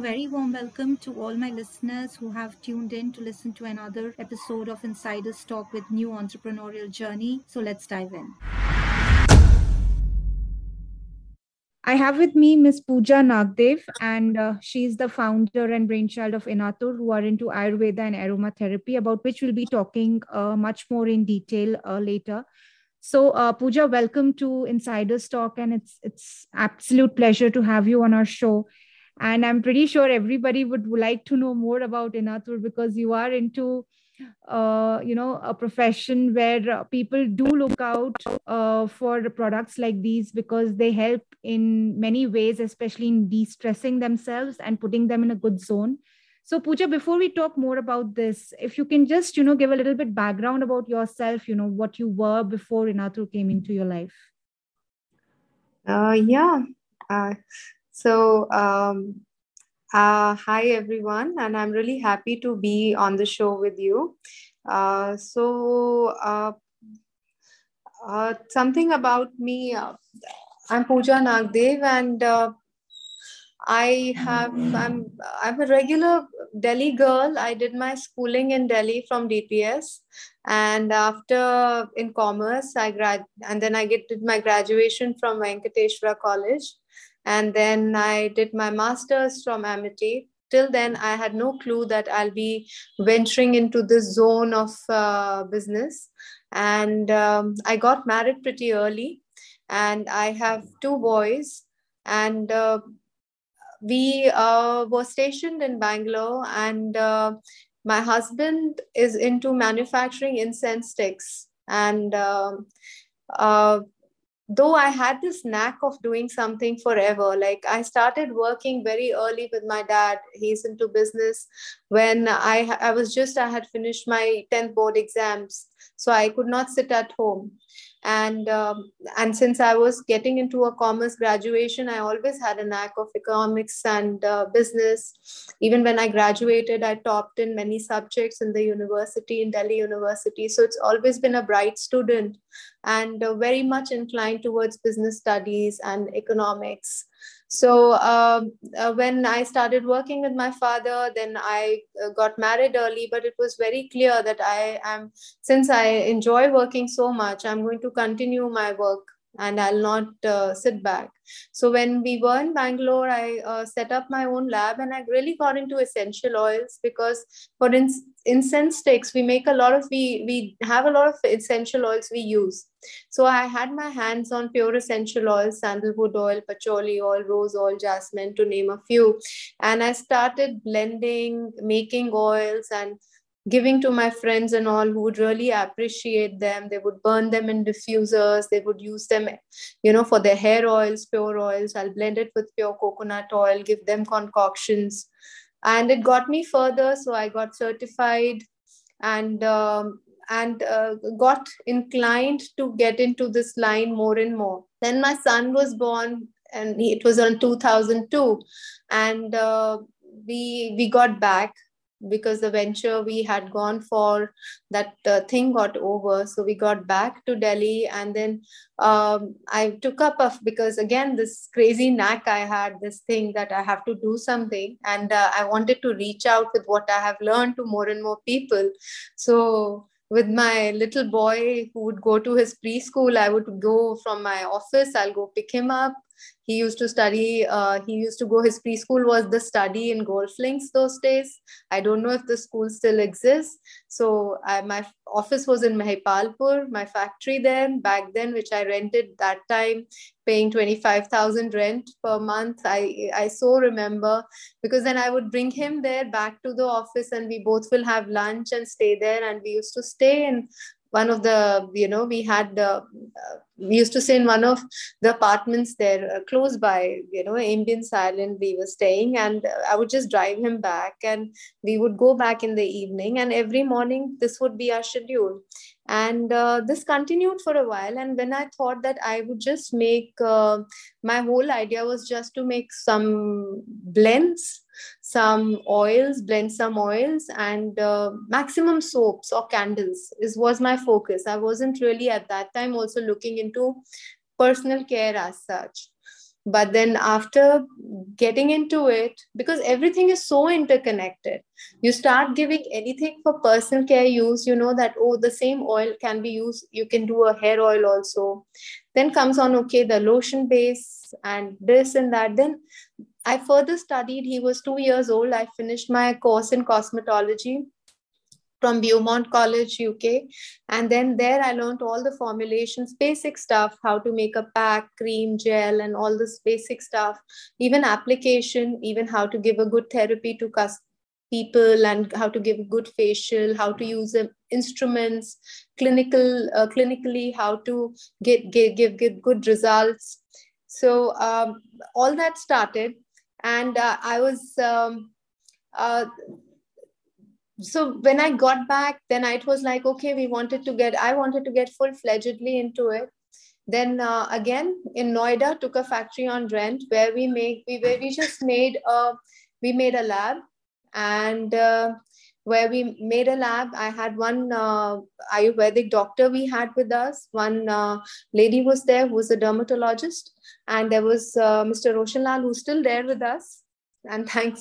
A very warm welcome to all my listeners who have tuned in to listen to another episode of Insider's Talk with New Entrepreneurial Journey. So let's dive in. I have with me Ms. Pooja Nagdev, and she is the founder and brainchild of Inatur, who are into Ayurveda and aromatherapy, about which we'll be talking much more in detail later. So Pooja, welcome to Insider's Talk, and it's absolute pleasure to have you on our show. And I'm pretty sure everybody would like to know more about Inatur, because you are into a profession where people do look out for products like these, because they help in many ways, especially in de-stressing themselves and putting them in a good zone. So Pooja, before we talk more about this, if you can just, give a little bit background about yourself, what you were before Inatur came into your life. Hi everyone, and I'm really happy to be on the show with you. Something about me, I'm Pooja Nagdev, and I'm a regular Delhi girl. I did my schooling in Delhi from DPS, and after in commerce, I did my graduation from Venkateshwara College. And then I did my master's from Amity. Till then, I had no clue that I'll be venturing into this zone of business. And I got married pretty early, and I have two boys. And we were stationed in Bangalore, and my husband is into manufacturing incense sticks. And though I had this knack of doing something forever, like I started working very early with my dad. He's into business when I had finished my 10th board exams, so I could not sit at home. And since I was getting into a commerce graduation, I always had a knack of economics and business. Even when I graduated, I topped in many subjects in the university, in Delhi University. So it's always been a bright student, and very much inclined towards business studies and economics. So when I started working with my father, then I got married early, but it was very clear that since I enjoy working so much, I'm going to continue my work and I'll not sit back. So when we were in Bangalore, I set up my own lab, and I really got into essential oils, because for incense sticks, we have a lot of essential oils we use. So I had my hands on pure essential oils, sandalwood oil, patchouli oil, rose oil, jasmine, to name a few. And I started blending, making oils, and giving to my friends and all who would really appreciate them. They would burn them in diffusers. They would use them, for their hair oils, pure oils. I'll blend it with pure coconut oil, give them concoctions. And it got me further. So I got certified and got inclined to get into this line more and more. Then my son was born, and it was on 2002. And we got back, because the venture we had gone for, that thing got over. So we got back to Delhi, and then I took up, because again, this crazy knack I had, this thing that I have to do something, and I wanted to reach out with what I have learned to more and more people. So with my little boy who would go to his preschool, I would go from my office, I'll go pick him up. He used to study, his preschool was the study in golf links those days. I don't know if the school still exists. So my office was in Mahipalpur, my factory back then, which I rented that time, paying 25,000 rent per month. I so remember, because then I would bring him there back to the office, and we both will have lunch and stay there. And we used to stay in one of the, we used to stay in one of the apartments there close by, Ambience Island we were staying, and I would just drive him back, and we would go back in the evening, and every morning this would be our schedule. And this continued for a while. And when I thought that I would just make, my whole idea was just to make some blends, some oils, and maximum soaps or candles was my focus. I wasn't really at that time also looking into personal care as such. But then after getting into it, because everything is so interconnected, you start giving anything for personal care use, you know that, oh, the same oil can be used. You can do a hair oil also. Then comes on, okay, the lotion base and this and that. Then I further studied. He was 2 years old. I finished my course in cosmetology from Beaumont College, UK. And then there I learned all the formulations, basic stuff, how to make a pack, cream, gel, and all this basic stuff, even application, even how to give a good therapy to people and how to give a good facial, how to use instruments, clinically, how to give good results. So all that started. And I was... So when I got back, then it was like, okay, I wanted to get full-fledgedly into it. Then again in Noida, took a factory on rent where we made a lab, and where we made a lab. I had one Ayurvedic doctor we had with us. One lady was there who was a dermatologist, and there was Mr. Roshan Lal, who's still there with us. And thank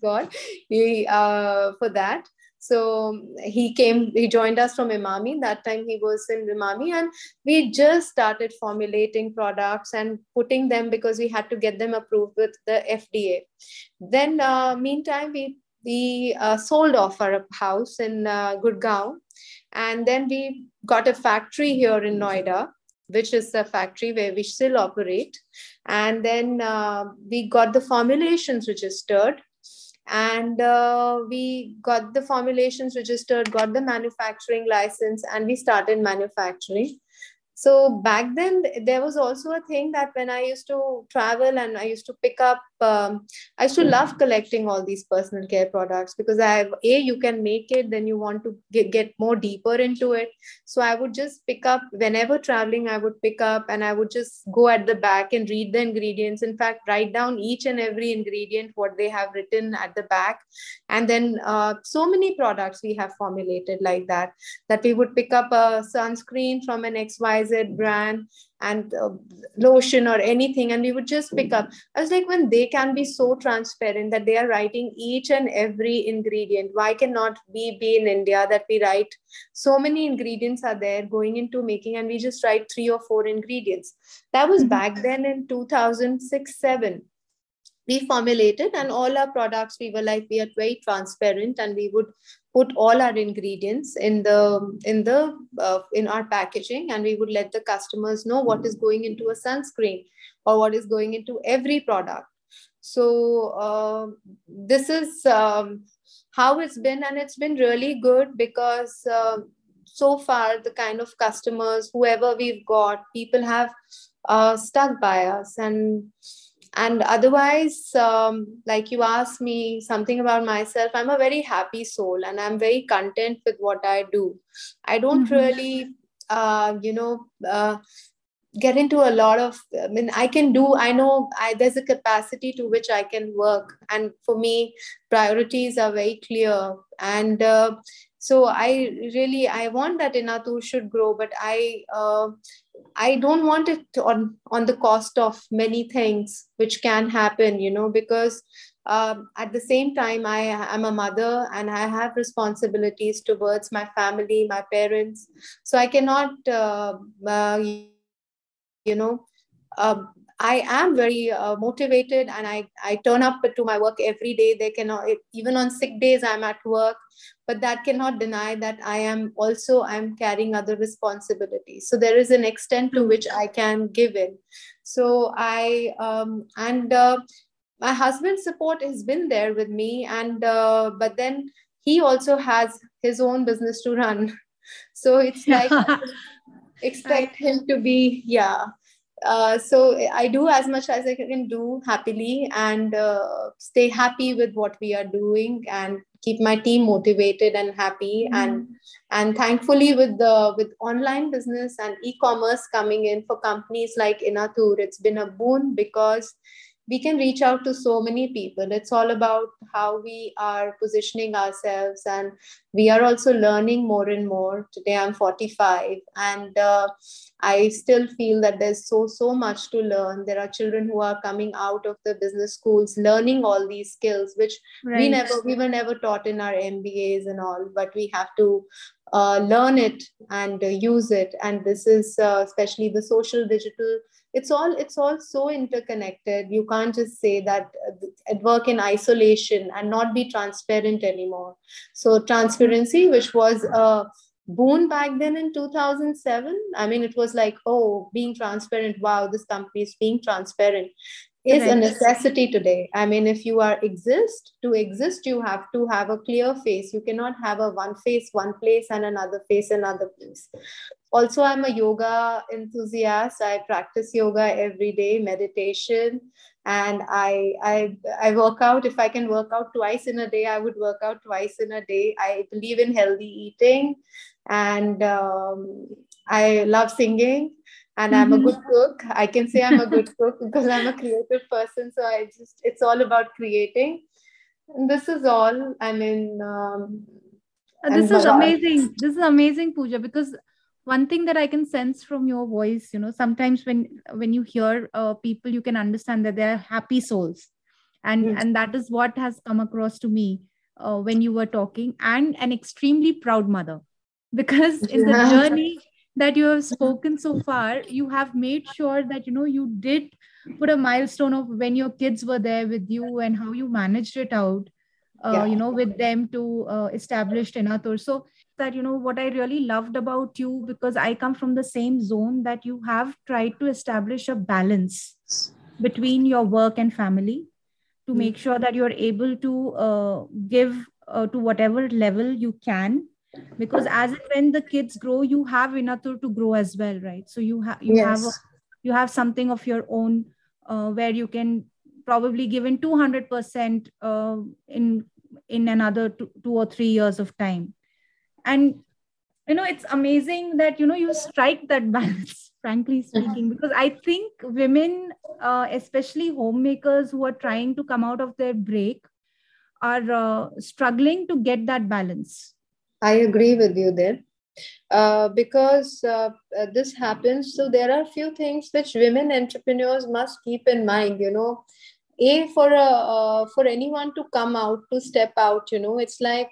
God for that. So he joined us from Imami. That time he was in Imami, and we just started formulating products and putting them, because we had to get them approved with the FDA. Then meantime, we sold off our house in Gurgaon, and then we got a factory here in Noida, which is the factory where we still operate. And then we got the formulations registered, and got the manufacturing license, and we started manufacturing. So back then there was also a thing that when I used to travel and I used to pick up, I used to love collecting all these personal care products, because you can make it, then you want to get more deeper into it. So I would just pick up whenever traveling, I would pick up and I would just go at the back and read the ingredients. In fact, write down each and every ingredient, what they have written at the back. And then so many products we have formulated like that, that we would pick up a sunscreen from an XYZ brand and lotion or anything, and we would just pick up. I was like, when they can be so transparent that they are writing each and every ingredient, why cannot we be in India that we write so many ingredients are there going into making, and we just write 3 or 4 ingredients? That was back then in 2006-7. We formulated, and all our products, we were like, we are very transparent, and we would put all our ingredients in our packaging, and we would let the customers know what is going into a sunscreen or what is going into every product. So this is how it's been, and it's been really good, because so far the kind of customers, whoever we've got, people have stuck by us. And otherwise, like you asked me something about myself, I'm a very happy soul, and I'm very content with what I do. I don't really, get into a lot of, there's a capacity to which I can work. And for me, priorities are very clear. And so I want that Inatur should grow, but I don't want it on the cost of many things which can happen, because at the same time, I am a mother and I have responsibilities towards my family, my parents. So I cannot, I am very motivated, and I turn up to my work every day. Even on sick days, I'm at work, but that cannot deny that I'm carrying other responsibilities. So there is an extent to which I can give in. So my husband's support has been there with me, and but then he also has his own business to run. So it's like, expect him to be, so I do as much as I can do happily, and stay happy with what we are doing, and keep my team motivated and happy. And thankfully, with online business and e-commerce coming in for companies like Inatur, it's been a boon, because we can reach out to so many people. It's all about how we are positioning ourselves, and we are also learning more and more. Today I'm 45 and I still feel that there's so much to learn. There are children who are coming out of the business schools, learning all these skills, which we were never taught in our MBAs and all, but we have to learn it and use it. And this is especially the social, digital, it's all so interconnected. You can't just say that work in isolation and not be transparent anymore. So transparency, which was boon back then in 2007. I mean, it was like, oh, being transparent. Wow, this company is being transparent. Is a necessity today. I mean, if you are to exist, you have to have a clear face. You cannot have a one face, one place, and another face, another place. Also, I'm a yoga enthusiast. I practice yoga every day, meditation, and I work out. If I can work out twice in a day, I would work out twice in a day. I believe in healthy eating, and I love singing. And I'm a good cook. I can say I'm a good cook because I'm a creative person. So it's all about creating. And this is all. I mean, amazing. This is amazing, Pooja, because one thing that I can sense from your voice, you know, sometimes when you hear people, you can understand that they're happy souls. And that is what has come across to me when you were talking, and an extremely proud mother, because in the journey that you have spoken so far, you have made sure that, you know, you did put a milestone of when your kids were there with you and how you managed it out, you know, with them to establish Inatur. So that, you know, what I really loved about you, because I come from the same zone, that you have tried to establish a balance between your work and family to make sure that you're able to give to whatever level you can. Because as and when the kids grow, you have Inatur to grow as well, right? So you have something of your own where you can probably give in 200% in another two or three years of time. And you know, it's amazing that, you know, you strike that balance, frankly speaking, because I think women, especially homemakers who are trying to come out of their break, are struggling to get that balance. I agree with you there because this happens. So there are a few things which women entrepreneurs must keep in mind, you know. A, for anyone to come out, to step out, you know, it's like,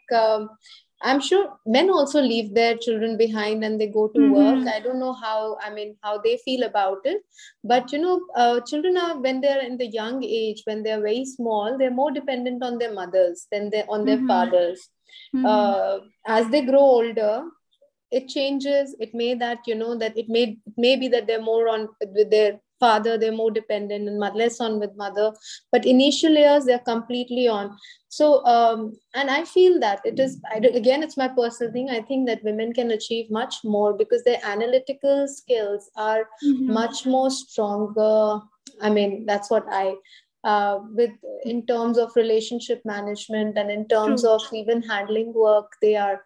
I'm sure men also leave their children behind and they go to work. I don't know how they feel about it. But, you know, children are, when they're in the young age, when they're very small, they're more dependent on their mothers than on their fathers. As they grow older, it changes. It may that, you know, that it may be that they're more on with their father, they're more dependent and less on with mother, but initial years, they're completely on. So, and I feel that it is, again, it's my personal thing. I think that women can achieve much more because their analytical skills are much more stronger. I mean, that's what I with in terms of relationship management and in terms of even handling work, they are.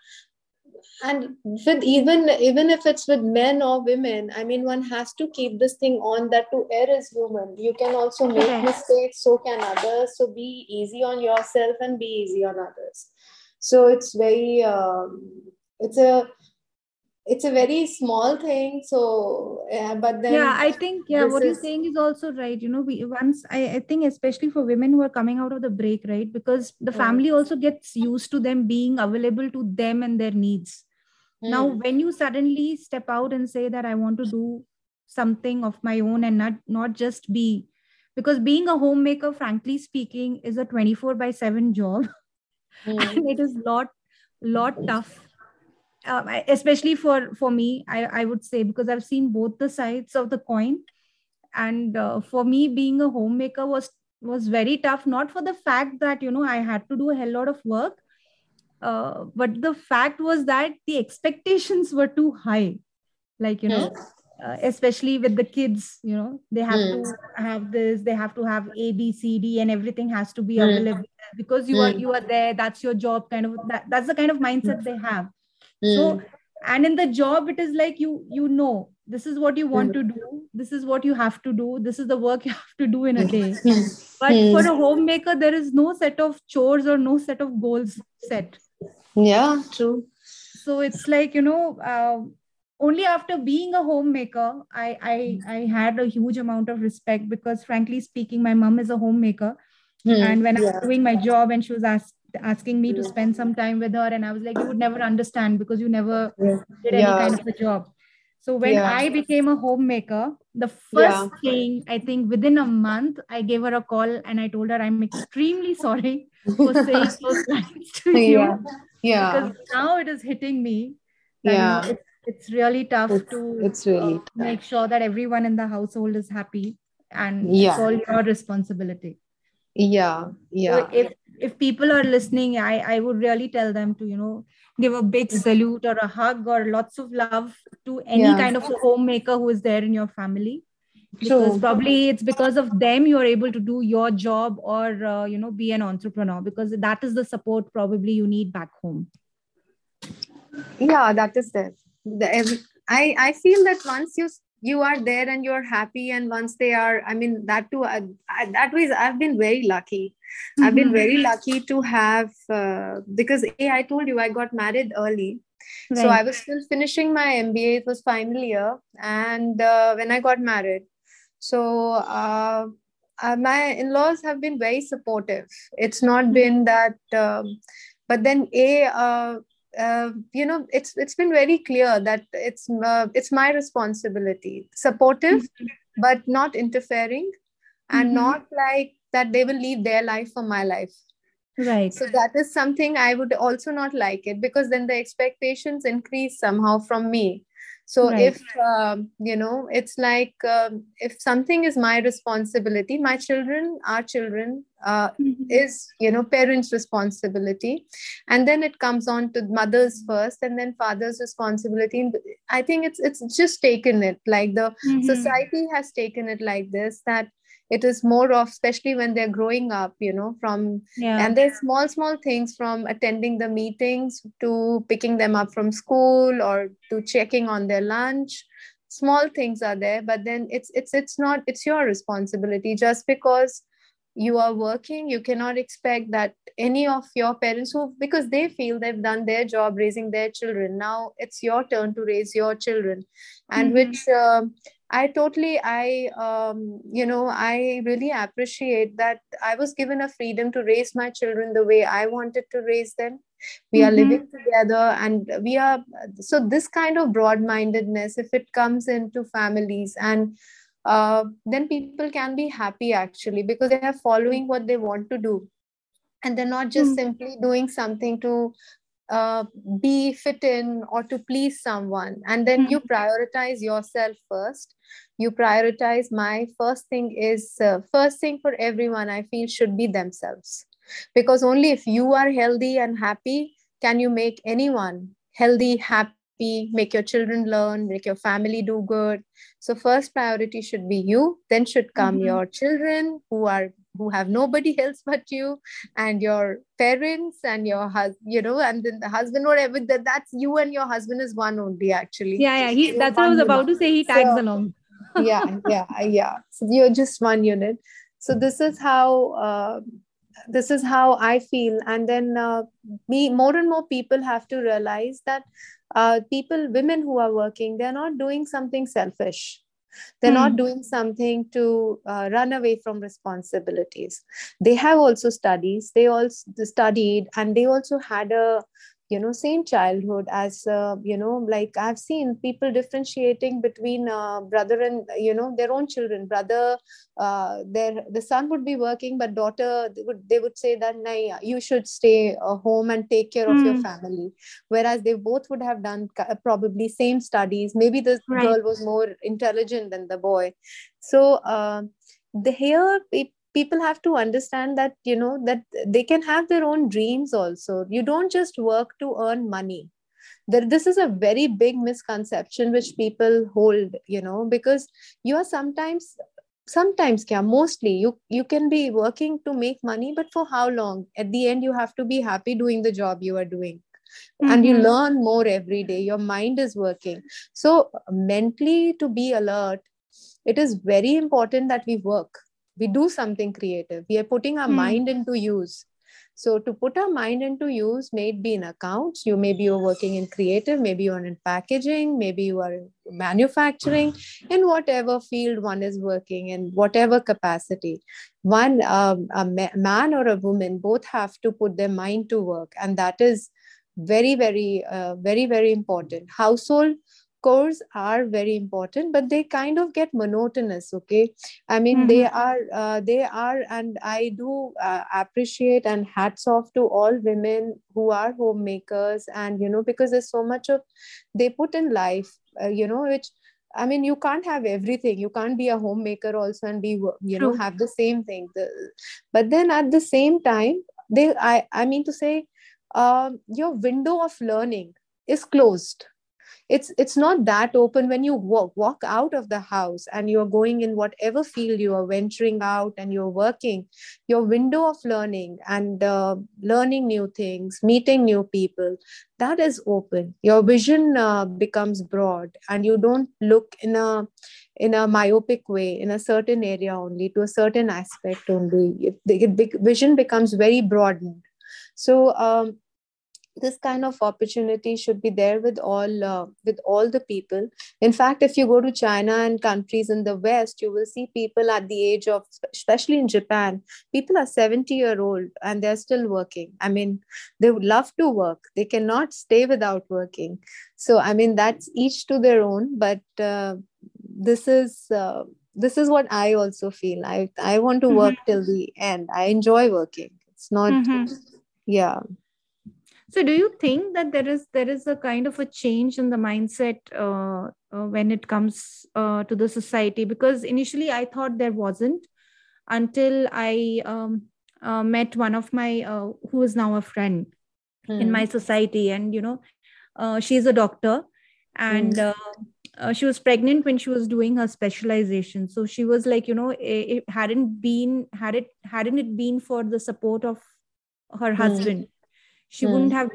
And with even if it's with men or women, I mean, one has to keep this thing on that to err is human. You can also make mistakes, so can others. So be easy on yourself and be easy on others. So it's very it's a very small thing. So, but then... Yeah, I think, what you're saying is also right. You know, I think especially for women who are coming out of the break, right? Because the family also gets used to them being available to them and their needs. Now, when you suddenly step out and say that I want to do something of my own and not just be... Because being a homemaker, frankly speaking, is a 24/7 job. And it is lot tough. Especially for me, I would say, because I've seen both the sides of the coin. And for me, being a homemaker was very tough, not for the fact that, you know, I had to do a hell lot of work. But the fact was that the expectations were too high. Like, you know, especially with the kids, you know, they have to have this, they have to have A, B, C, D, and everything has to be available because you are there. That's your job. That's the kind of mindset they have. So And in the job, it is like, you know, this is what you want to do. This is what you have to do. This is the work you have to do in a day. But for a homemaker, there is no set of chores or no set of goals set. Yeah, true. So it's like, you know, only after being a homemaker, I had a huge amount of respect, because frankly speaking, my mom is a homemaker. And when I was doing my job and she was asking me to spend some time with her, and I was like, you would never understand because you never did any kind of a job. So when I became a homemaker, the first thing, I think within a month, I gave her a call and I told her, I'm extremely sorry for saying those lines to you. Because now it is hitting me. It's really tough to make sure that everyone in the household is happy, and it's all your responsibility. So if people are listening, I would really tell them to, you know, give a big salute or a hug or lots of love to any kind of a homemaker who is there in your family. Because probably it's because of them you are able to do your job or, you know, be an entrepreneur, because that is the support probably you need back home. Yeah, that is there. I feel that once you are there and you're happy, and once they are, I mean, that too, that way I've been very lucky. Mm-hmm. I've been very lucky to have, because I told you I got married early. Right. So I was still finishing my MBA. It was final year. And when I got married, so my in-laws have been very supportive. It's not been that, but then you know, it's been very clear that it's my responsibility. Supportive, but not interfering, and not like that they will leave their life for my life. Right. So that is something I would also not like it, because then the expectations increase somehow from me. So if, you know, it's like, if something is my responsibility, my children, our children is, you know, parents' responsibility. And then it comes on to mothers first, and then father's responsibility. And I think it's just taken it like the society has taken it like this, that it is more of, especially when they're growing up, you know, from, and there's small things, from attending the meetings to picking them up from school or to checking on their lunch. Small things are there, but then it's not, it's your responsibility. Just because you are working, you cannot expect that any of your parents who, because they feel they've done their job raising their children. Now it's your turn to raise your children. And which, you know, I really appreciate that I was given a freedom to raise my children the way I wanted to raise them. We are living together, and we are, so this kind of broad-mindedness, if it comes into families, and then people can be happy actually, because they are following what they want to do. And they're not just simply doing something to be fit in or to please someone. And then you prioritize yourself first. You prioritize, my first thing is, first thing for everyone, I feel, should be themselves, because only if you are healthy and happy can you make anyone healthy, happy, make your children learn, make your family do good. So first priority should be you, then should come your children who have nobody else but you, and your parents and your husband, you know, and then the husband, whatever, that's you and your husband is one only actually. Yeah. He, that's what I was about to say. He tags along. So you're just one unit. So this is how I feel. And then more and more people have to realize that women who are working, they're not doing something selfish. They're not doing something to run away from responsibilities. They have also studies. They also studied, and they also had a, you know, same childhood as, you know, like I've seen people differentiating between brother and, you know, their own children. Brother, the son would be working, but daughter, they would say that, nah, you should stay home and take care of your family. Whereas they both would have done probably same studies. Maybe the girl was more intelligent than the boy. So people have to understand that, you know, that they can have their own dreams also. You don't just work to earn money. This is a very big misconception which people hold, you know, because you are mostly you can be working to make money, but for how long? At the end, you have to be happy doing the job you are doing. Mm-hmm. And you learn more every day. Your mind is working. So mentally, to be alert, it is very important that we work. We do something creative. We are putting our mind into use. So to put our mind into use, may it be in accounts, you're working in creative, maybe you're in packaging, maybe you are in manufacturing, in whatever field one is working, in whatever capacity. One, a man or a woman, both have to put their mind to work. And that is very, very, very, very important. Household chores are very important, but they kind of get monotonous. Okay, I mean they are, and I do appreciate and hats off to all women who are homemakers, and because there's so much of they put in life, which. I mean, you can't have everything. You can't be a homemaker also and be, have the same thing. But then at the same time, your window of learning is closed. It's not that open when you walk out of the house and you're going in whatever field you are venturing out and you're working, your window of learning and learning new things, meeting new people, that is open. Your vision becomes broad and you don't look in a myopic way, in a certain area only, to a certain aspect only. Vision becomes very broadened. So, this kind of opportunity should be there with all the people. In fact, if you go to China and countries in the West, you will see people at the age of, especially in Japan, people are 70-year-old and they're still working. I mean, they would love to work. They cannot stay without working. So, I mean, that's each to their own. But this is what I also feel. I want to work till the end. I enjoy working. It's not, yeah. So do you think that there is a kind of a change in the mindset when it comes to the society? Because initially I thought there wasn't until I met one of my, who is now a friend in my society. And, she's a doctor and she was pregnant when she was doing her specialization. So she was like, hadn't it been for the support of her husband, she wouldn't have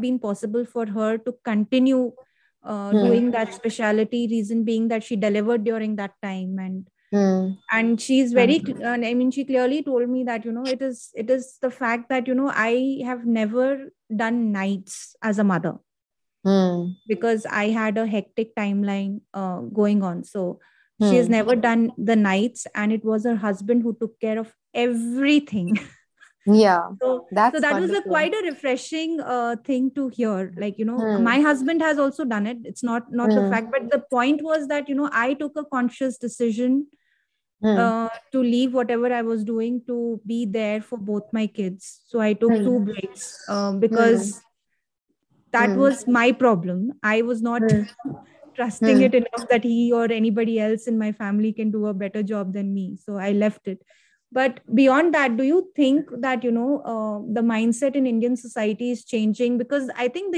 been possible for her to continue doing that specialty, reason being that she delivered during that time. And and she's very, I mean, she clearly told me that, it is the fact that, I have never done nights as a mother because I had a hectic timeline going on. So she has never done the nights, and it was her husband who took care of everything. Yeah, so that wonderful. Was quite a refreshing thing to hear. Like, my husband has also done it. It's not the fact, but the point was that, I took a conscious decision to leave whatever I was doing to be there for both my kids. So I took two breaks because that was my problem. I was not trusting it enough that he or anybody else in my family can do a better job than me. So I left it. But beyond that, do you think that, the mindset in Indian society is changing? Because I think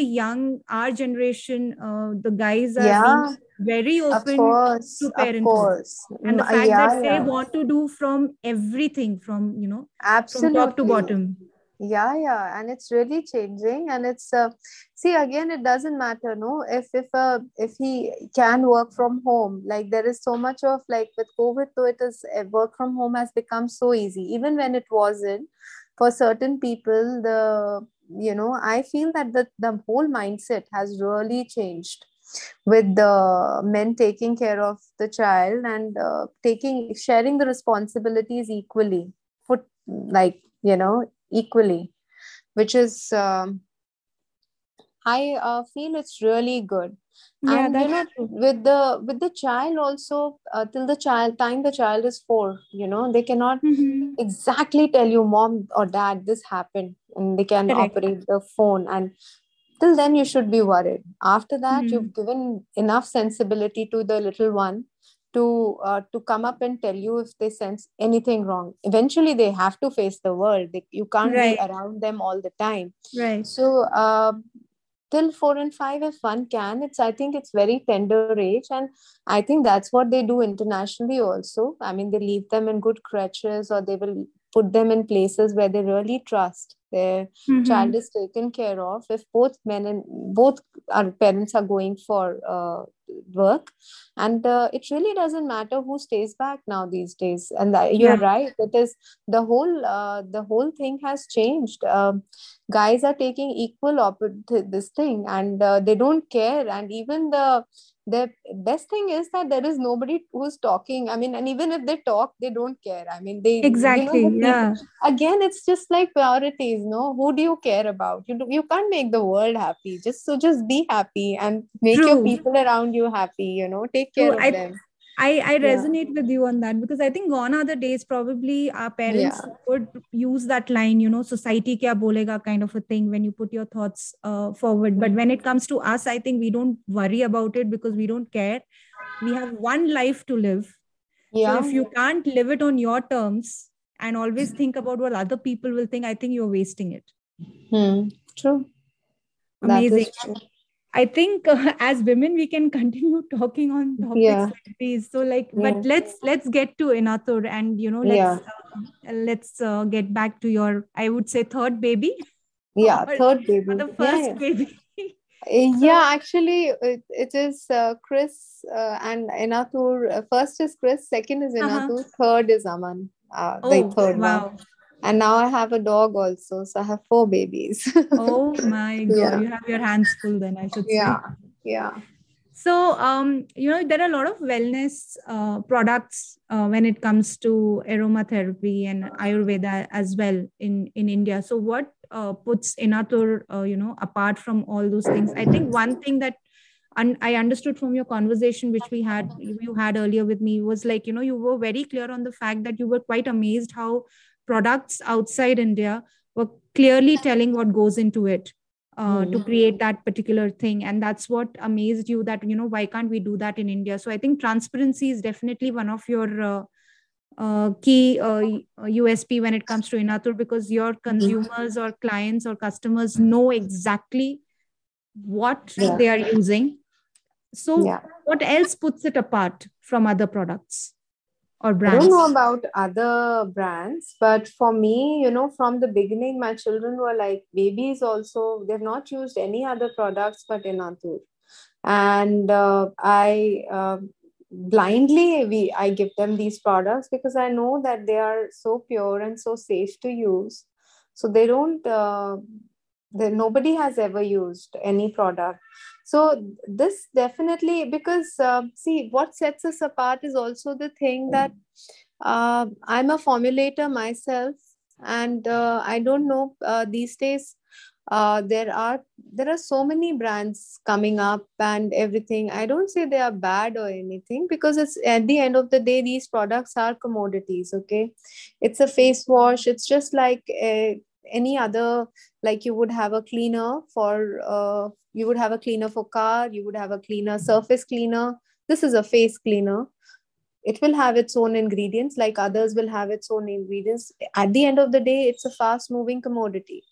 our generation, the guys are very open to parenting. And the fact that they want to do from everything, from, absolutely, from top to bottom. Yeah. And it's really changing. And it's, see, again, it doesn't matter, no, if he can work from home, like there is so much of, like with COVID, though it is, work from home has become so easy, even when it wasn't for certain people, I feel that the whole mindset has really changed with the men taking care of the child and sharing the responsibilities equally, which is, I feel it's really good. Yeah, and with the child also, till the child is 4, they cannot exactly tell you, mom or dad, this happened, and they can operate the phone. And till then you should be worried. After that, you've given enough sensibility to the little one to come up and tell you if they sense anything wrong. Eventually, they have to face the world. You can't be around them all the time. Right. So, till 4 and 5, if one can, I think it's very tender age. And I think that's what they do internationally also. I mean, they leave them in good crutches, or they will put them in places where they really trust their child is taken care of. If both men and both our parents are going for work, and it really doesn't matter who stays back now these days. And you're right, it is the whole thing has changed. Guys are taking equal this thing, and they don't care. And even the best thing is that there is nobody who's talking. I mean, and even if they talk, they don't care. I mean, they exactly. Again, it's just like priorities. No, who do you care about? You can't make the world happy. Just be happy and make your people around you happy. Take care of them. I resonate with you on that, because I think gone are the days probably our parents would use that line, society kya bolega kind of a thing when you put your thoughts forward. But when it comes to us, I think we don't worry about it because we don't care. We have one life to live. Yeah. So if you can't live it on your terms and always think about what other people will think, I think you're wasting it. True. Amazing. I think as women, we can continue talking on topics like these. So but let's get to Inatur and, let's get back to your, I would say third baby. Yeah. Third baby. The first baby. Actually it is Chris and Inatur. First is Chris. Second is Inatur. Third is Aman. The third one. And now I have a dog also. So I have 4 babies. Oh my God. Yeah. You have your hands full then, I should say. Yeah. So, there are a lot of wellness products when it comes to aromatherapy and Ayurveda as well in India. So what puts Inatur, apart from all those things? I think one thing that I understood from your conversation, which you had earlier with me, was you were very clear on the fact that you were quite amazed how products outside India were clearly telling what goes into it to create that particular thing. And that's what amazed you, that, why can't we do that in India? So I think transparency is definitely one of your key USP when it comes to Inatur, because your consumers or clients or customers know exactly what they are using. So what else puts it apart from other products? Or brands? I don't know about other brands, but for me, from the beginning, my children were like babies also. They've not used any other products but Inatur. And I give them these products because I know that they are so pure and so safe to use. So they don't... nobody has ever used any product. So this definitely, because what sets us apart is also the thing that I'm a formulator myself, and I don't know these days there are so many brands coming up and everything. I don't say they are bad or anything, because it's at the end of the day, these products are commodities. Okay, it's a face wash. It's just like any other, like you would have a cleaner for car, you would have a cleaner, surface cleaner. This is a face cleaner. It will have its own ingredients, like others will have its own ingredients. At the end of the day, it's a fast moving commodity.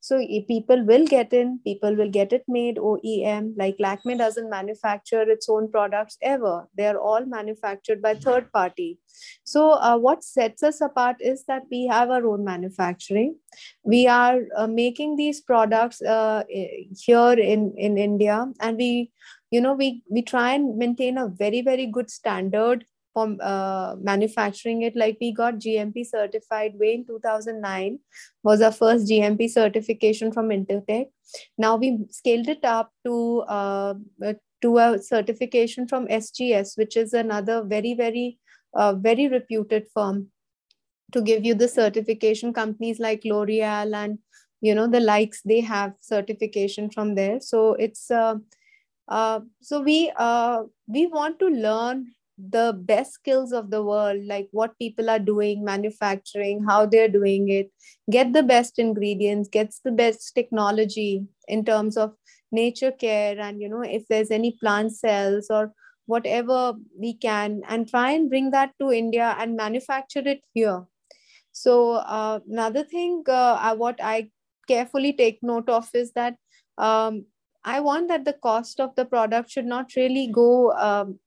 So people will get it made, OEM, like Lakme doesn't manufacture its own products ever. They're all manufactured by third party. So what sets us apart is that we have our own manufacturing. We are making these products here in India, and we try and maintain a very, very good standard for manufacturing it. Like we got GMP certified way in 2009, was our first GMP certification from Intertek. Now we scaled it up to a certification from SGS, which is another very, very, very reputed firm to give you the certification. Companies like L'Oreal and, the likes, they have certification from there. So it's, we want to learn the best skills of the world, like what people are doing, manufacturing, how they're doing it, get the best ingredients, gets the best technology in terms of nature care. And, if there's any plant cells or whatever we can, and try and bring that to India and manufacture it here. So another thing, what I carefully take note of is that I want that the cost of the product should not really go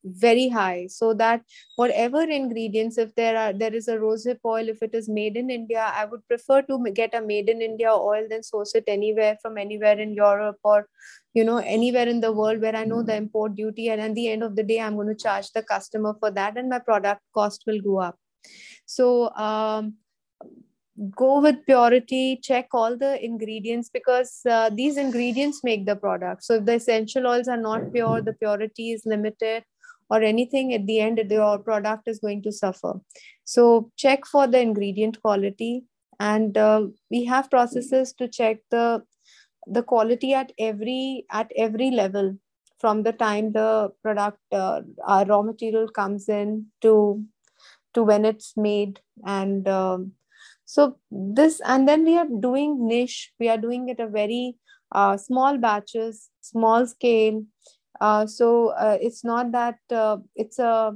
very high, so that whatever ingredients, if there is a rosehip oil, if it is made in India, I would prefer to get a made in India oil than source it anywhere from anywhere in Europe or, you know, anywhere in the world where I know the import duty. And at the end of the day, I'm going to charge the customer for that and my product cost will go up. So go with purity, check all the ingredients, because these ingredients make the product. So if the essential oils are not pure, the purity is limited or anything, at the end your product is going to suffer. So check for the ingredient quality, and we have processes to check the quality at every level, from the time the product, our raw material comes in to when it's made. And so this, and then we are doing niche. We are doing it a very small batches, small scale. So it's not that it's a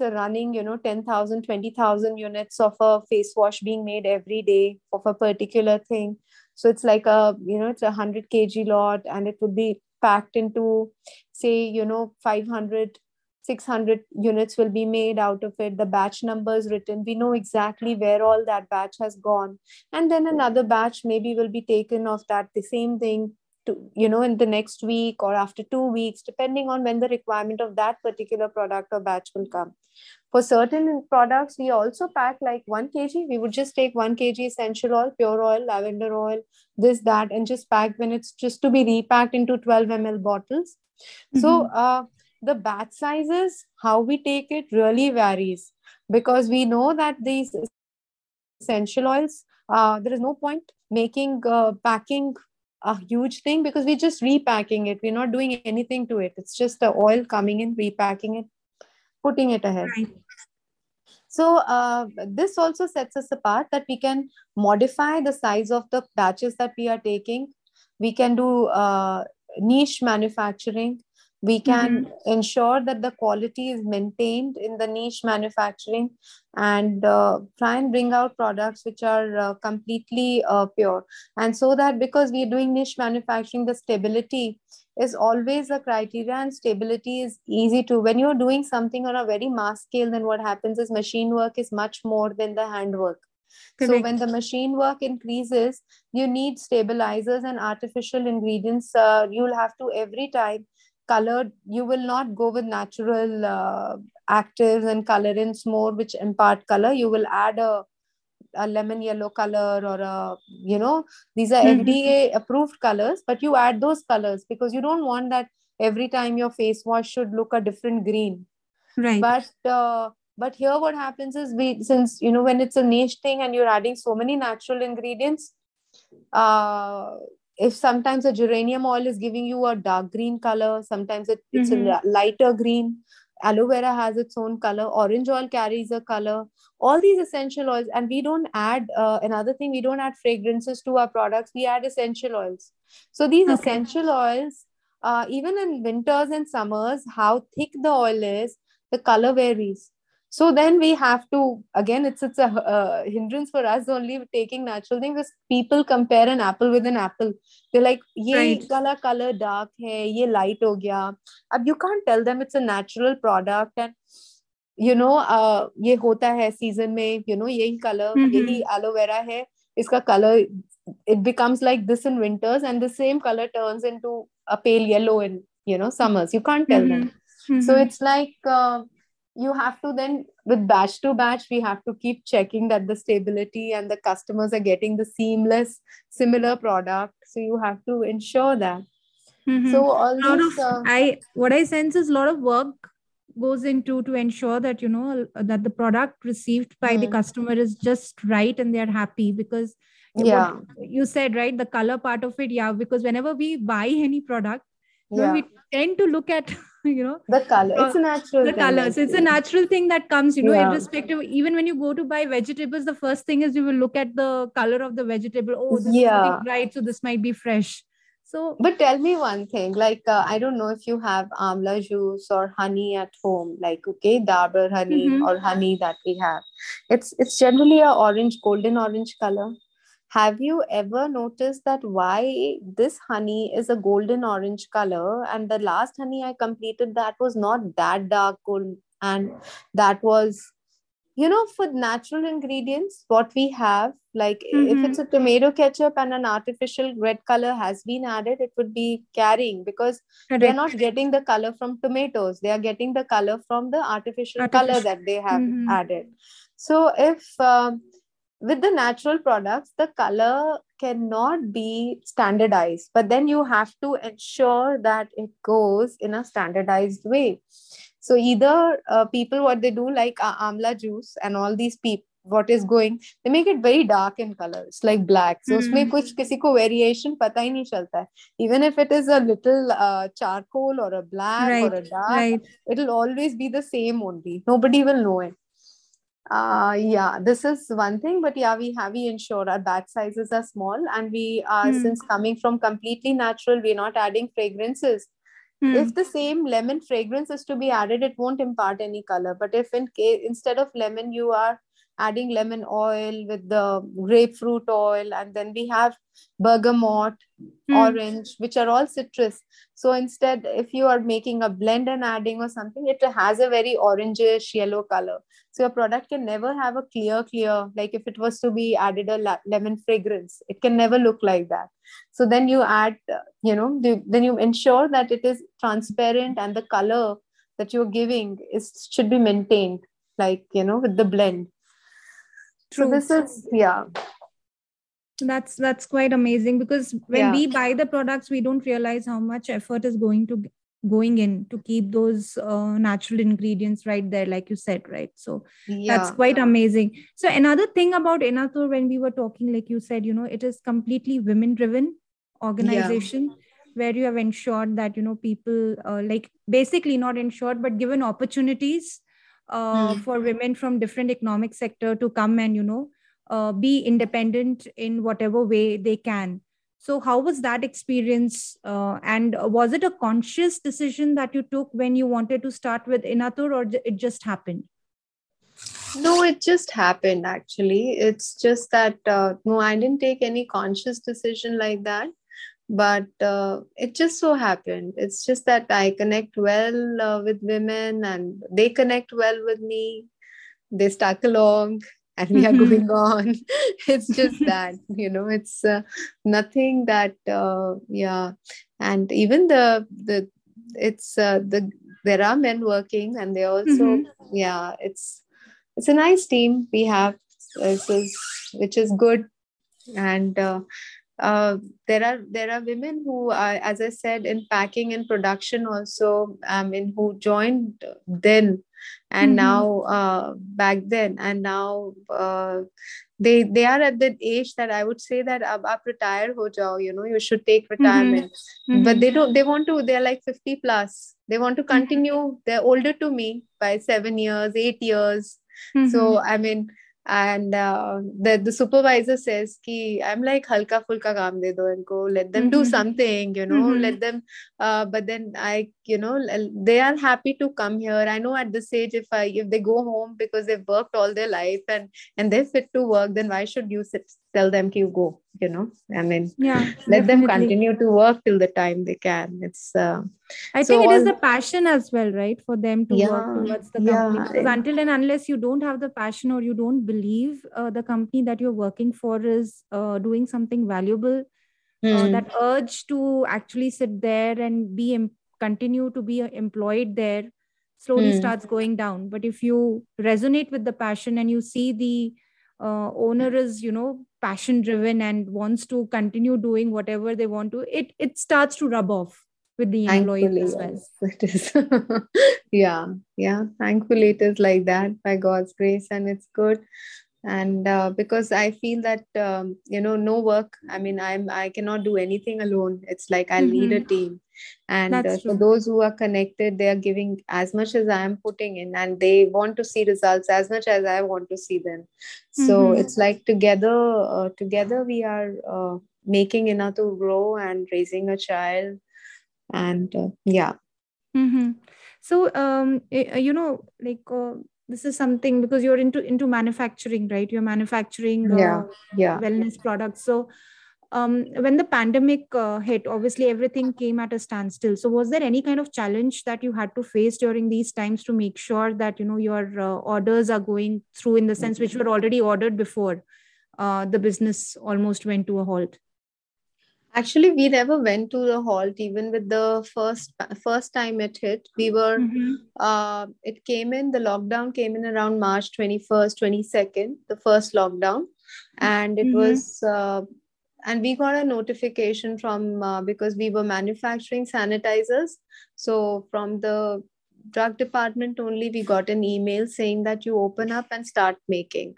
running, you know, 10,000, 20,000 units of a face wash being made every day of a particular thing. So it's like a, you know, it's 100 kg lot, and it would be packed into, say, you know, 500 600 units will be made out of it. The batch number is written. We know exactly where all that batch has gone. And then another batch maybe will be taken of that, the same thing, to, you know, in the next week or after 2 weeks, depending on when the requirement of that particular product or batch will come. For certain products, we also pack like 1 kg. We would just take 1 kg essential oil, pure oil, lavender oil, this, that, and just pack when it's just to be repacked into 12 ml bottles. Mm-hmm. So, the batch sizes, how we take it really varies, because we know that these essential oils, there is no point making, packing a huge thing, because we're just repacking it. We're not doing anything to it. It's just the oil coming in, repacking it, putting it ahead. Right. So this also sets us apart, that we can modify the size of the batches that we are taking. We can do niche manufacturing. We can ensure that the quality is maintained in the niche manufacturing, and try and bring out products which are completely pure. And so that, because we are doing niche manufacturing, the stability is always a criteria, and stability is easy to. When you're doing something on a very mass scale, then what happens is machine work is much more than the hand work. Correct. So when the machine work increases, you need stabilizers and artificial ingredients. You'll have to every time. Colored, you will not go with natural actives and colorants more, which impart color. You will add a lemon yellow color, or a, you know, these are FDA approved colors, but you add those colors because you don't want that every time your face wash should look a different green. Right. But here what happens is, since, you know, when it's a niche thing and you're adding so many natural ingredients, if sometimes a geranium oil is giving you a dark green color, sometimes it's a lighter green, aloe vera has its own color, orange oil carries a color, all these essential oils. And we don't add, another thing, we don't add fragrances to our products, we add essential oils. So these essential oils, even in winters and summers, how thick the oil is, the color varies. So then we have to, again, it's a hindrance for us only taking natural things, because people compare an apple with an apple. They're like, ye color dark hai, ye light ho gaya. Ab you can't tell them it's a natural product, and you know, ye hota hai season mein, you know, yehi color, yehi aloe vera hai, iska color, it becomes like this in winters, and the same color turns into a pale yellow in, you know, summers. You can't tell them. So it's like... you have to then, with batch to batch, we have to keep checking that the stability and the customers are getting the seamless, similar product. So you have to ensure that. So all this, what I sense is a lot of work goes into to ensure that, you know, that the product received by the customer is just right and they're happy, because you said, right, the color part of it. Yeah, because whenever we buy any product, we tend to look at, you know, the color. It's a natural thing. Colors. It's a natural thing that comes, you know, irrespective. Even when you go to buy vegetables, the first thing is you will look at the color of the vegetable. Oh, this is bright, so this might be fresh. So, but tell me one thing, like, I don't know if you have amla juice or honey at home, like, okay, Dabur honey or honey that we have. It's generally a orange, golden orange color. Have you ever noticed that why this honey is a golden orange color and the last honey I completed that was not that dark gold? And that was, you know, for natural ingredients, what we have, like if it's a tomato ketchup and an artificial red color has been added, it would be carrying because they're not getting the color from tomatoes. They are getting the color from the artificial color that they have added. So if... with the natural products, the color cannot be standardized, but then you have to ensure that it goes in a standardized way. So either people, what they do, like amla juice and all these people, what is going, they make it very dark in colors, like black. So usme kuch kisi ko variation pata hi nahi chalta hai. Even if it is a little charcoal or a black or a dark, it'll always be the same only. Nobody will know it. This is one thing, but we ensure our batch sizes are small and we are, since coming from completely natural, we're not adding fragrances. If the same lemon fragrance is to be added, it won't impart any color. But if in case, instead of lemon, you are adding lemon oil with the grapefruit oil, and then we have bergamot, orange, which are all citrus. So instead, if you are making a blend and adding or something, it has a very orangish yellow color. So your product can never have a clear, like if it was to be added a lemon fragrance, it can never look like that. So then you add, then you ensure that it is transparent and the color that you're giving should be maintained, with the blend. True. So this is, That's quite amazing because when we buy the products, we don't realize how much effort is going in to keep those natural ingredients right there, like you said, right? So that's quite amazing. So another thing about Inatur, when we were talking, like you said, it is completely women-driven organization where you have ensured that, people basically not ensured, but given opportunities for women from different economic sector to come and, be independent in whatever way they can. So how was that experience? And was it a conscious decision that you took when you wanted to start with Inatur, or it just happened? No, it just happened, actually. It's just that, I didn't take any conscious decision like that. But it just so happened. It's just that I connect well with women and they connect well with me. They stuck along and we are going on. It's just that, it's nothing that, And even there are men working and they also, it's a nice team we have, which is good. And, there are women who are, as I said, in packing and production also, who joined then and now back then, and now they are at that age that I would say that aap retire ho jao, you should take retirement, but they're like 50 plus. They want to continue. They're older to me by 7 years, 8 years. So and the supervisor says ki, I'm like halka fulka kaam de do inko, let them do something, let them but then I they are happy to come here. I know at this age if they go home because they've worked all their life and they're fit to work, then why should you tell them ki you go, let them continue to work till the time they can. It's I think it is the passion as well, right, for them to work towards the company. Because until and unless you don't have the passion or you don't believe the company that you're working for is doing something valuable, that urge to actually sit there and continue to be employed there slowly starts going down. But if you resonate with the passion and you see the owner is, passion driven and wants to continue doing whatever they want to, it starts to rub off with the employees as well. Yes, it is. Thankfully, it is like that by God's grace, and it's good. And because I feel that, no work, I cannot do anything alone. It's like I need a team. And for those who are connected, they are giving as much as I am putting in, and they want to see results as much as I want to see them. So it's like together we are making Inatur grow and raising a child. And So, this is something, because you're into manufacturing, right? You're manufacturing wellness products. So when the pandemic hit, obviously everything came at a standstill. So was there any kind of challenge that you had to face during these times to make sure that, you know, your orders are going through, in the sense which were already ordered before the business almost went to a halt? Actually, we never went to the halt. Even with the first time it hit, we were, it came in, the lockdown came in around March 21st, 22nd, the first lockdown. And it was, and we got a notification from, because we were manufacturing sanitizers. So from the drug department only, we got an email saying that you open up and start making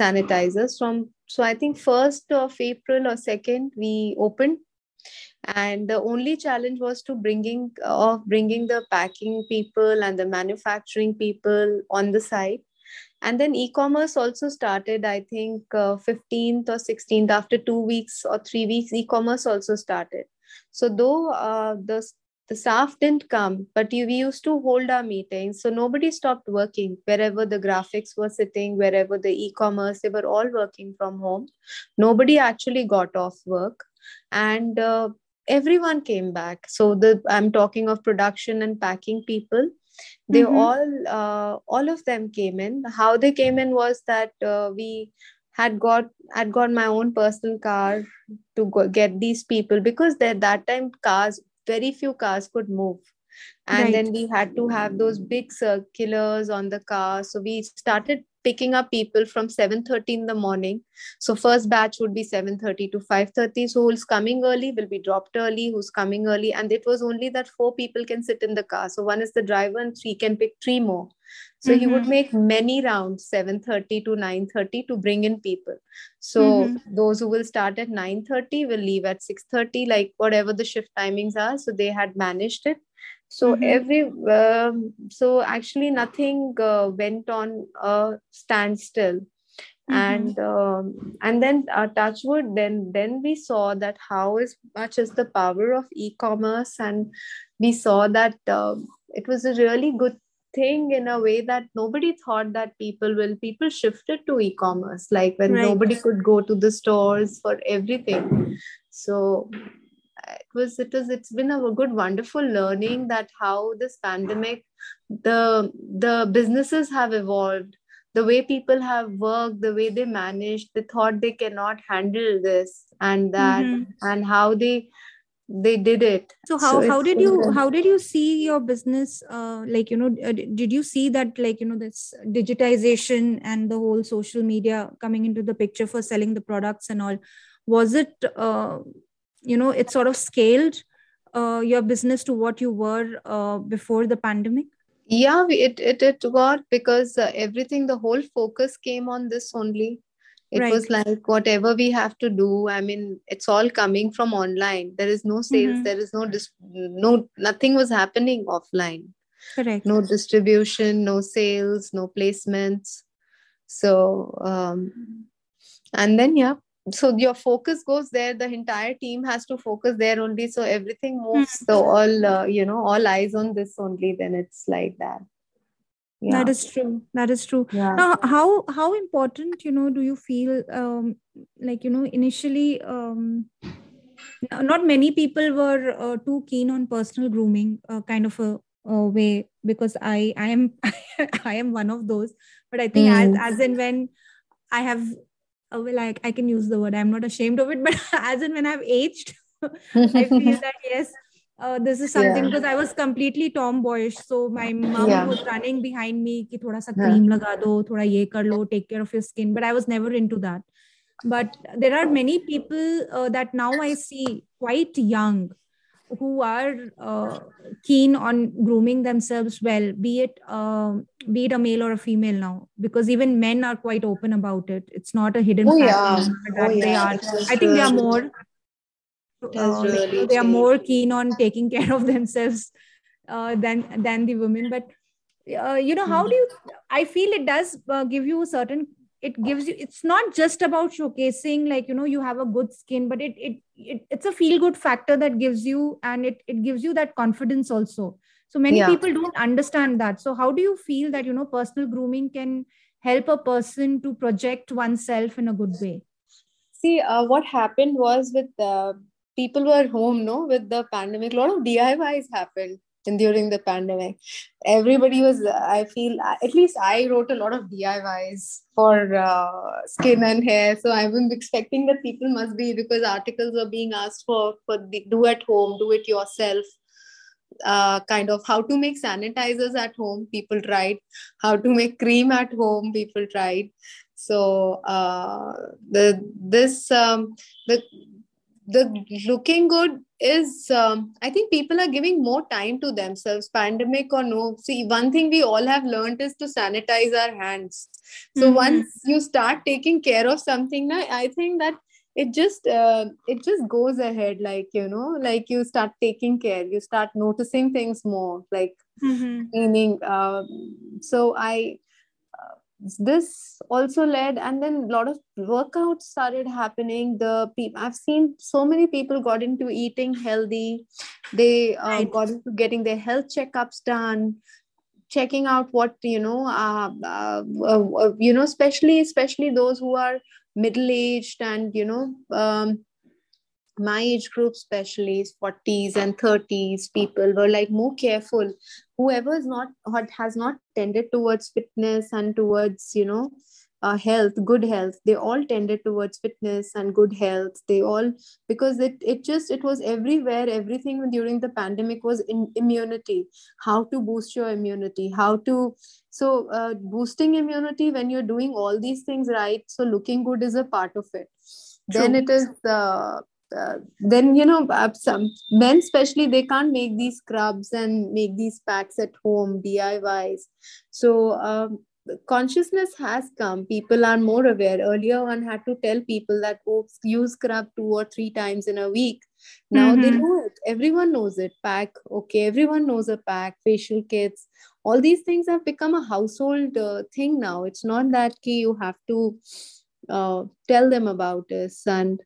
sanitizers from, so I think 1st of April or 2nd we opened, and the only challenge was to bringing the packing people and the manufacturing people on the site. And then e-commerce also started, I think 15th or 16th, after 2 weeks or 3 weeks, e-commerce also started. So though the staff didn't come, but we used to hold our meetings. So nobody stopped working. Wherever the graphics were sitting, wherever the e-commerce, they were all working from home. Nobody actually got off work, and everyone came back. So I'm talking of production and packing people. They all of them came in. How they came in was that we had got my own personal car to go get these people, because at that time cars, very few cars could move. And then we had to have those big circulars on the car. So we started picking up people from 7:30 in the morning. So first batch would be 7:30 to 5:30. So who's coming early will be dropped early, who's coming early. And it was only that 4 people can sit in the car. So one is the driver and 3 can pick 3 more. So he would make many rounds, 7:30 to 9:30, to bring in people. So those who will start at 9:30 will leave at 6:30, like whatever the shift timings are. So they had managed it. So so actually nothing went on a standstill. And then touchwood, then we saw that how as much as the power of e-commerce, and we saw that it was a really good thing in a way that nobody thought that people shifted to e-commerce, like when nobody could go to the stores for everything. So it's been a good, wonderful learning that how this pandemic, the businesses have evolved, the way people have worked, the way they managed, they thought they cannot handle this and that, and how they did it. So how did you see your business? Did you see that, like, you know, this digitization and the whole social media coming into the picture for selling the products and all, was it, it sort of scaled your business to what you were before the pandemic? Yeah, it got, because everything, the whole focus came on this only. It was like, whatever we have to do, I mean, it's all coming from online. There is no sales, there is no, nothing was happening offline. Correct. No distribution, no sales, no placements. So, and then, so your focus goes there, the entire team has to focus there only. So everything moves. So all eyes on this only, then it's like that. Yeah. That is true. Yeah. Now, how important, do you feel, initially, not many people were too keen on personal grooming kind of a way, because I am, I am one of those, but I think as and when I have, I can use the word, I'm not ashamed of it, but as and when I've aged, I feel that yes, this is something, because I was completely tomboyish. So my mom was running behind me, ki thoda sa cream laga do, thoda ye kar lo, take care of your skin. But I was never into that. But there are many people that now I see quite young who are keen on grooming themselves well, be it a male or a female now, because even men are quite open about it. It's not a hidden fact that they are. I think they are more. They are more keen on taking care of themselves than the women. But how do you? I feel it does give you a certain. It gives you, it's not just about showcasing, like, you have a good skin, but it's a feel good factor that gives you, and it gives you that confidence also So many people don't understand that. So how do you feel that, you know, personal grooming can help a person to project oneself in a good way? See, what happened was with people were home, no, with the pandemic, a lot of DIYs happened during the pandemic. Everybody was, I feel, at least I wrote a lot of DIYs for skin and hair. So I was expecting that people must be, because articles were being asked for the do at home, do it yourself. Kind of how to make sanitizers at home, people tried. How to make cream at home, people tried. So the looking good is, I think people are giving more time to themselves, pandemic or no. See, one thing we all have learned is to sanitize our hands. So once you start taking care of something, I think that it just goes ahead, like, you know, like you start taking care, you start noticing things more, like meaning. This also led, and then a lot of workouts started happening. I've seen so many people got into eating healthy. They got into getting their health checkups done, checking out what, especially those who are middle-aged and, my age group, especially 40s and 30s, people were like more careful. Whoever has not tended towards fitness and towards, health, good health, they all tended towards fitness and good health. They all, because it was everywhere. Everything during the pandemic was in immunity, how to boost your immunity, so boosting immunity when you're doing all these things, right? So looking good is a part of it. True. Then it is, some men especially, they can't make these scrubs and make these packs at home, DIYs. So consciousness has come. People are more aware. Earlier, one had to tell people that use scrub 2 or 3 times in a week. Now they know it. Everyone knows it. Pack. Okay. Everyone knows a pack, facial kits. All these things have become a household thing now. It's not that you have to tell them about this. And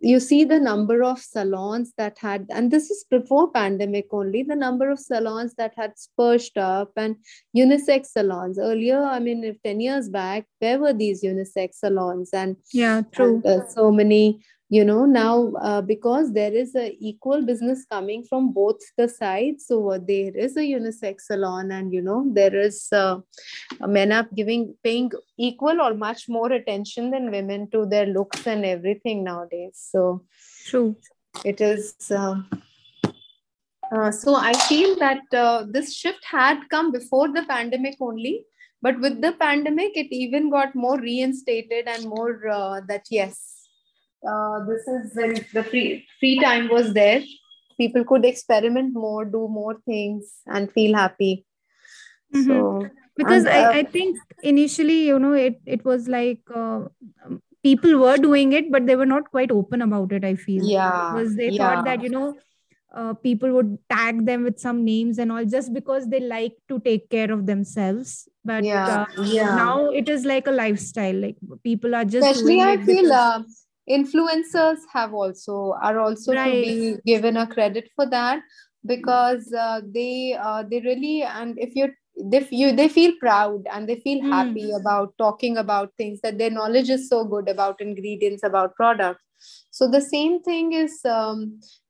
you see the number of salons that had, and this is before pandemic only, the number of salons that had spurged up, and unisex salons. Earlier, I mean, if 10 years back, there were these unisex salons, and so many, now because there is an equal business coming from both the sides. So there is a unisex salon, and, there is men are paying equal or much more attention than women to their looks and everything nowadays. So true. It is. So I feel that this shift had come before the pandemic only. But with the pandemic, it even got more reinstated and more that, yes. This is when the free time was there. People could experiment more, do more things, and feel happy. So, because I think initially, it was like people were doing it, but they were not quite open about it, I feel. Yeah. Because they thought that, people would tag them with some names and all just because they like to take care of themselves. But now it is like a lifestyle. Like people are just. Especially, I feel. Influencers are also right. to be given a credit for that, because they really, and they feel proud and they feel happy about talking about things, that their knowledge is so good about ingredients, about products. So the same thing is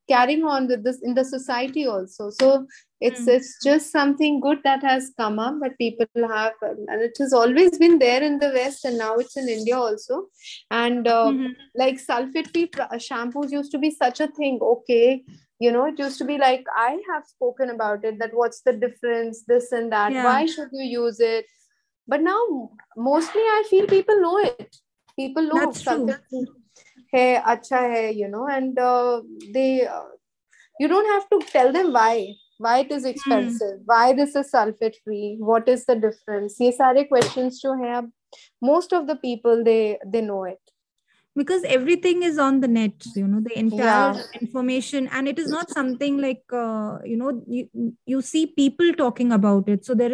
carrying on with this in the society also. So it's just something good that has come up, that people have, and it has always been there in the West, and now it's in India also. And like sulfate-free shampoos used to be such a thing. Okay. It used to be like, I have spoken about it, that what's the difference, this and that, why should you use it? But now mostly I feel people know it. People know sulfate-free hai, acha hai, and they, you don't have to tell them why it is expensive, why this is sulfate free, what is the difference. These sare questions jo hai, most of the people, they know it. Because everything is on the net, the entire information, and it is not something like, you see people talking about it. So there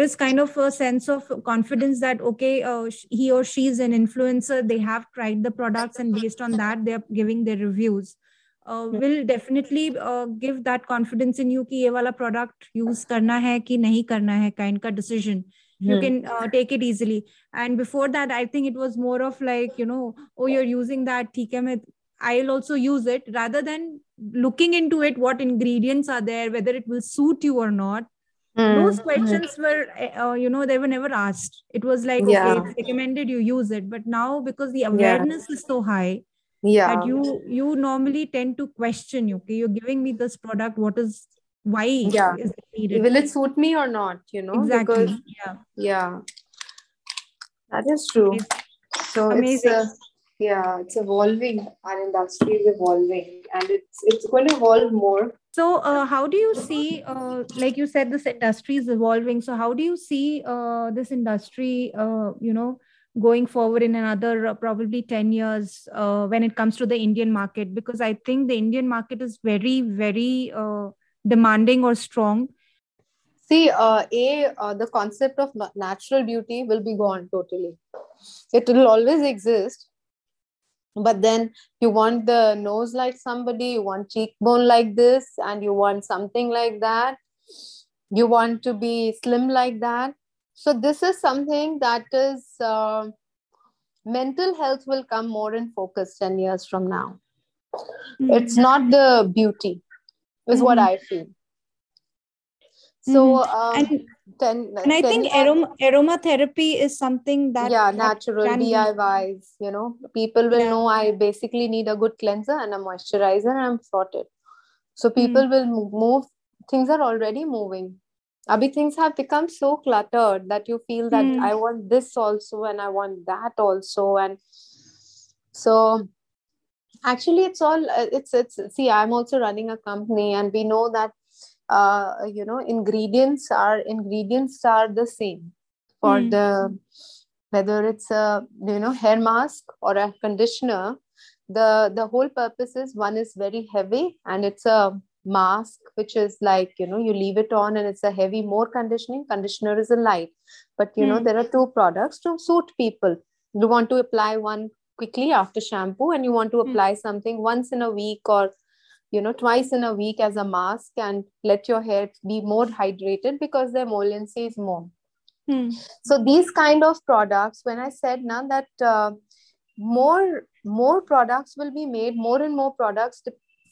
is kind of a sense of confidence that, okay, he or she is an influencer. They have tried the products, and based on that, they're giving their reviews. will definitely give that confidence in you कि ये वाला product use करना है कि नहीं करना है kind का decision. You can take it easily. And before that, I think it was more of like, you know, oh, you're using that, ठीक है मैं I'll also use it, rather than looking into it, what ingredients are there, whether it will suit you or not. Those questions were, you know, they were never asked. It was like, okay, it's recommended you use it. But now, because the awareness is so high, that you normally tend to question, okay, you're giving me this product, what is, why is it needed? Will it suit me or not, you know? Exactly. Because, that is true. Amazing. So amazing. It's evolving. Our industry is evolving, and it's going to evolve more. So, how do you see, like you said, this industry is evolving. So, how do you see this industry, you know, going forward in another probably 10 years when it comes to the Indian market? Because I think the Indian market is very, very demanding or strong. See, the concept of natural beauty will be gone totally. It will always exist. But then you want the nose like somebody, you want cheekbone like this, and you want something like that. You want to be slim like that. So this is something that is, mental health will come more in focus 10 years from now. It's not the beauty, is what I feel. So, I think aromatherapy is something that... natural, DIYs, you know. People will know I basically need a good cleanser and a moisturizer, and I'm sorted. So people will move. Things are already moving. Abhi things have become so cluttered that you feel that I want this also and I want that also. And so... Actually, it's all... see, I'm also running a company, and we know that you know, ingredients are the same for the, whether it's a, you know, hair mask or a conditioner, the whole purpose is, one is very heavy and it's a mask, which is like, you know, you leave it on and it's a heavy, more conditioner is a light, but you know, there are two products to suit people. You want to apply one quickly after shampoo, and you want to apply something once in a week, or you know, twice in a week as a mask, and let your hair be more hydrated because the emolliency is more. So these kind of products, when I said now that more products will be made, more and more products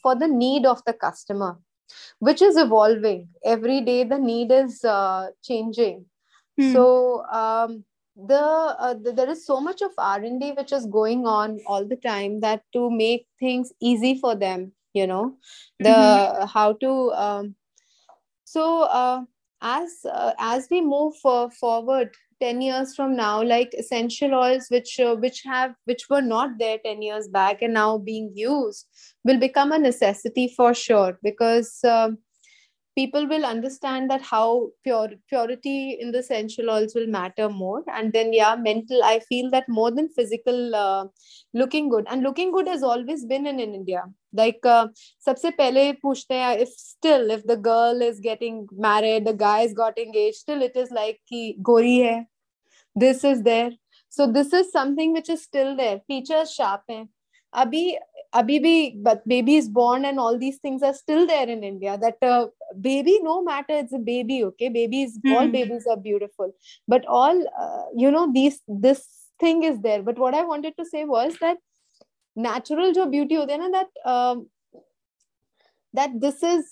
for the need of the customer, which is evolving. Every day the need is changing. So there is so much of R&D which is going on all the time, that to make things easy for them. You know, the how to as we move forward 10 years from now, like essential oils which were not there 10 years back and now being used, will become a necessity for sure, because people will understand that how purity in the essential oils will matter more. And then, mental, I feel that more than physical, looking good. And looking good has always been in India. Like, सबसे पहले पूछते हैं, if the girl is getting married, the guy is got engaged, still it is like, ki gori hai, this is there. So this is something which is still there. Features sharp hai. Abhi bhi, but baby is born and all these things are still there in India, that baby, no matter, it's a baby, okay? Babies, all babies are beautiful. But all, you know, this thing is there. But what I wanted to say was that natural jo beauty hote hai na, that this is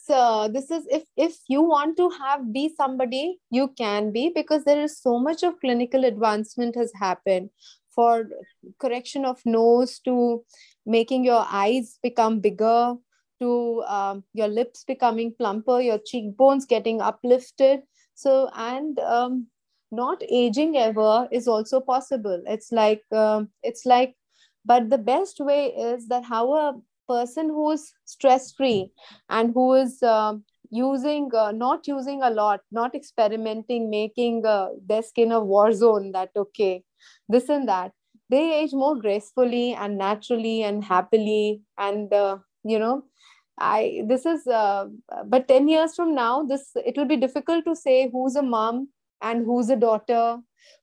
if you want to be somebody, you can be, because there is so much of clinical advancement has happened, for correction of nose, to making your eyes become bigger, to your lips becoming plumper, your cheekbones getting uplifted. So, and not aging ever is also possible. It's like, but the best way is that how a person who is stress-free and who is not using a lot, not experimenting, making their skin a war zone, that, okay, this and that, they age more gracefully and naturally and happily. And, you know, but 10 years from now, it will be difficult to say who's a mom and who's a daughter,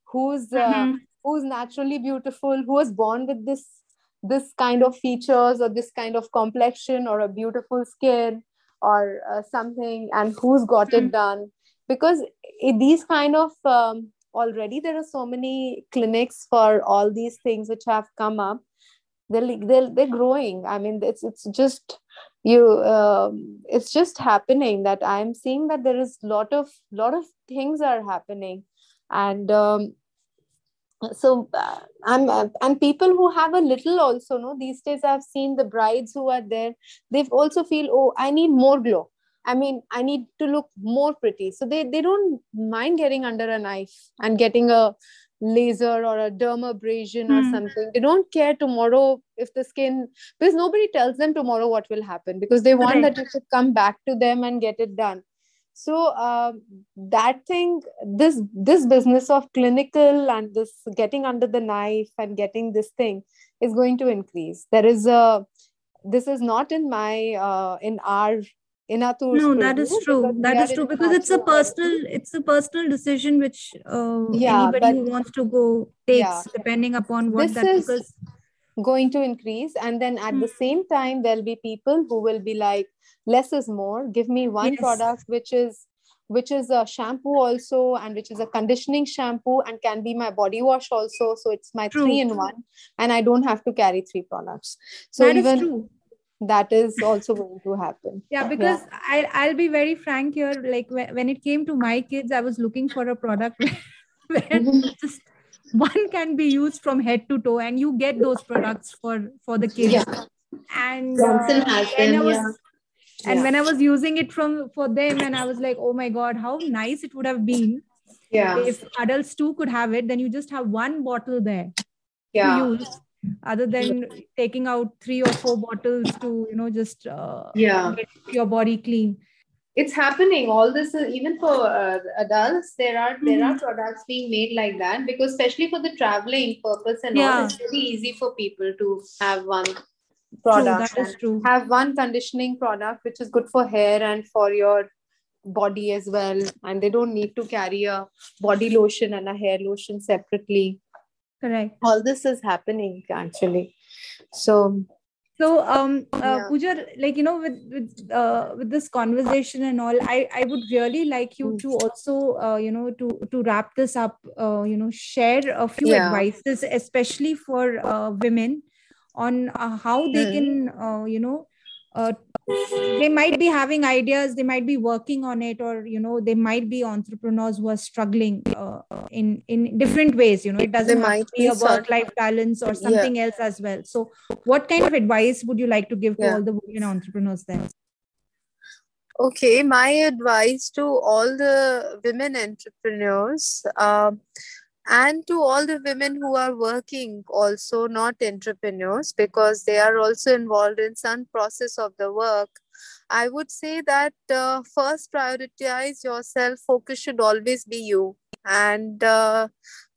who's naturally beautiful, who was born with this this kind of features or this kind of complexion or a beautiful skin or something, and who's got it done. Because these kind of, already there are so many clinics for all these things which have come up. They're growing. I mean, it's just it's just happening that I'm seeing that there is lot of things are happening, and and people who have a little also know these days. I've seen the brides who are there. They also feel, oh, I need more glow. I mean, I need to look more pretty. So they don't mind getting under a knife and getting a laser or a dermabrasion or something. They don't care tomorrow if the skin, because nobody tells them tomorrow what will happen, because they want that it should come back to them and get it done. So that thing, this business of clinical and this getting under the knife and getting this thing is going to increase. This is not in my, in our Inatur's no, that is true. That is true, because it's a personal decision which anybody who wants to go takes, depending upon what that is going to increase. And then at the same time, there'll be people who will be like, less is more. Give me one product which is a shampoo also, and which is a conditioning shampoo, and can be my body wash also. So it's my 3-in-1, and I don't have to carry 3 products. So that is true. That is also going to happen. Yeah, because I'll be very frank here. Like when it came to my kids, I was looking for a product where just one can be used from head to toe, and you get those products for the kids. Yeah. And when I was using it for them, and I was like, oh my God, how nice it would have been. Yeah. If adults too could have it, then you just have one bottle there to use, other than taking out 3 or 4 bottles to just get your body clean. It's happening. All this, even for adults, there are products being made like that, because especially for the traveling purpose and all, it's really easy for people to have one product. True, that is true. Have one conditioning product which is good for hair and for your body as well, and they don't need to carry a body lotion and a hair lotion separately. Correct. All this is happening actually. So Pooja, like with this conversation and all, I would really like you to also to wrap this up. Share a few advices, especially for women, on how they can they might be having ideas, they might be working on it, or they might be entrepreneurs who are struggling in different ways. It doesn't have to be a work-life balance or something else as well. So, what kind of advice would you like to give to all the women entrepreneurs then? Okay, my advice to all the women entrepreneurs and to all the women who are working also, not entrepreneurs, because they are also involved in some process of the work, I would say that first prioritize yourself. Focus should always be you. And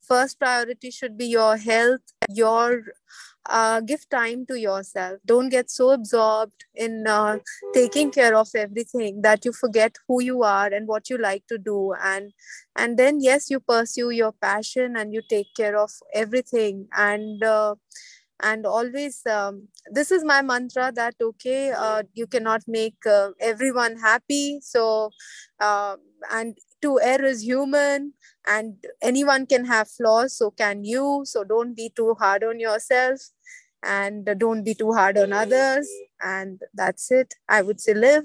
first priority should be your health, give time to yourself. Don't get so absorbed in taking care of everything that you forget who you are and what you like to do. And then, yes, you pursue your passion and you take care of everything. And always, this is my mantra that, okay, you cannot make everyone happy. So, and to err is human, and anyone can have flaws, so can you. So don't be too hard on yourself, and don't be too hard on others. And that's it. I would say live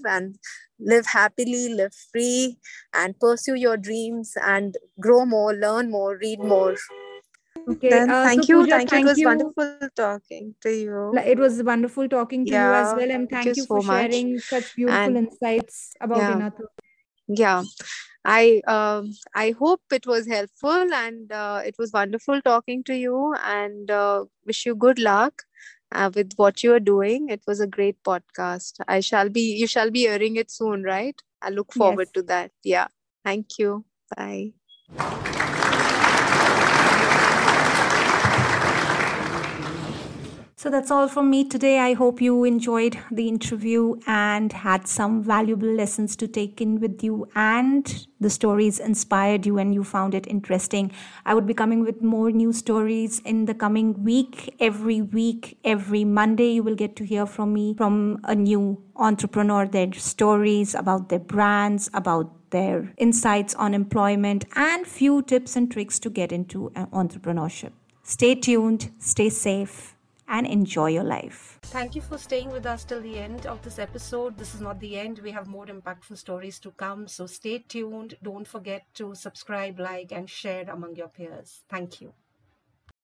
happily, live free, and pursue your dreams, and grow more, learn more, read more. Okay. Thank you. Pooja, it was wonderful talking to you. It was wonderful talking to you as well. And thank you for sharing such beautiful insights about Inatur. Yeah. I hope it was helpful, and it was wonderful talking to you, and wish you good luck with what you are doing. It was a great podcast. You shall be hearing it soon, right? I look forward to that. Yeah. Thank you. Bye. So that's all from me today. I hope you enjoyed the interview and had some valuable lessons to take in with you, and the stories inspired you and you found it interesting. I would be coming with more new stories in the coming week. Every Monday, you will get to hear from me, from a new entrepreneur, their stories about their brands, about their insights on employment, and few tips and tricks to get into entrepreneurship. Stay tuned, stay safe, and enjoy your life. Thank you for staying with us till the end of this episode. This is not the end. We have more impactful stories to come. So stay tuned. Don't forget to subscribe, like, and share among your peers. Thank you.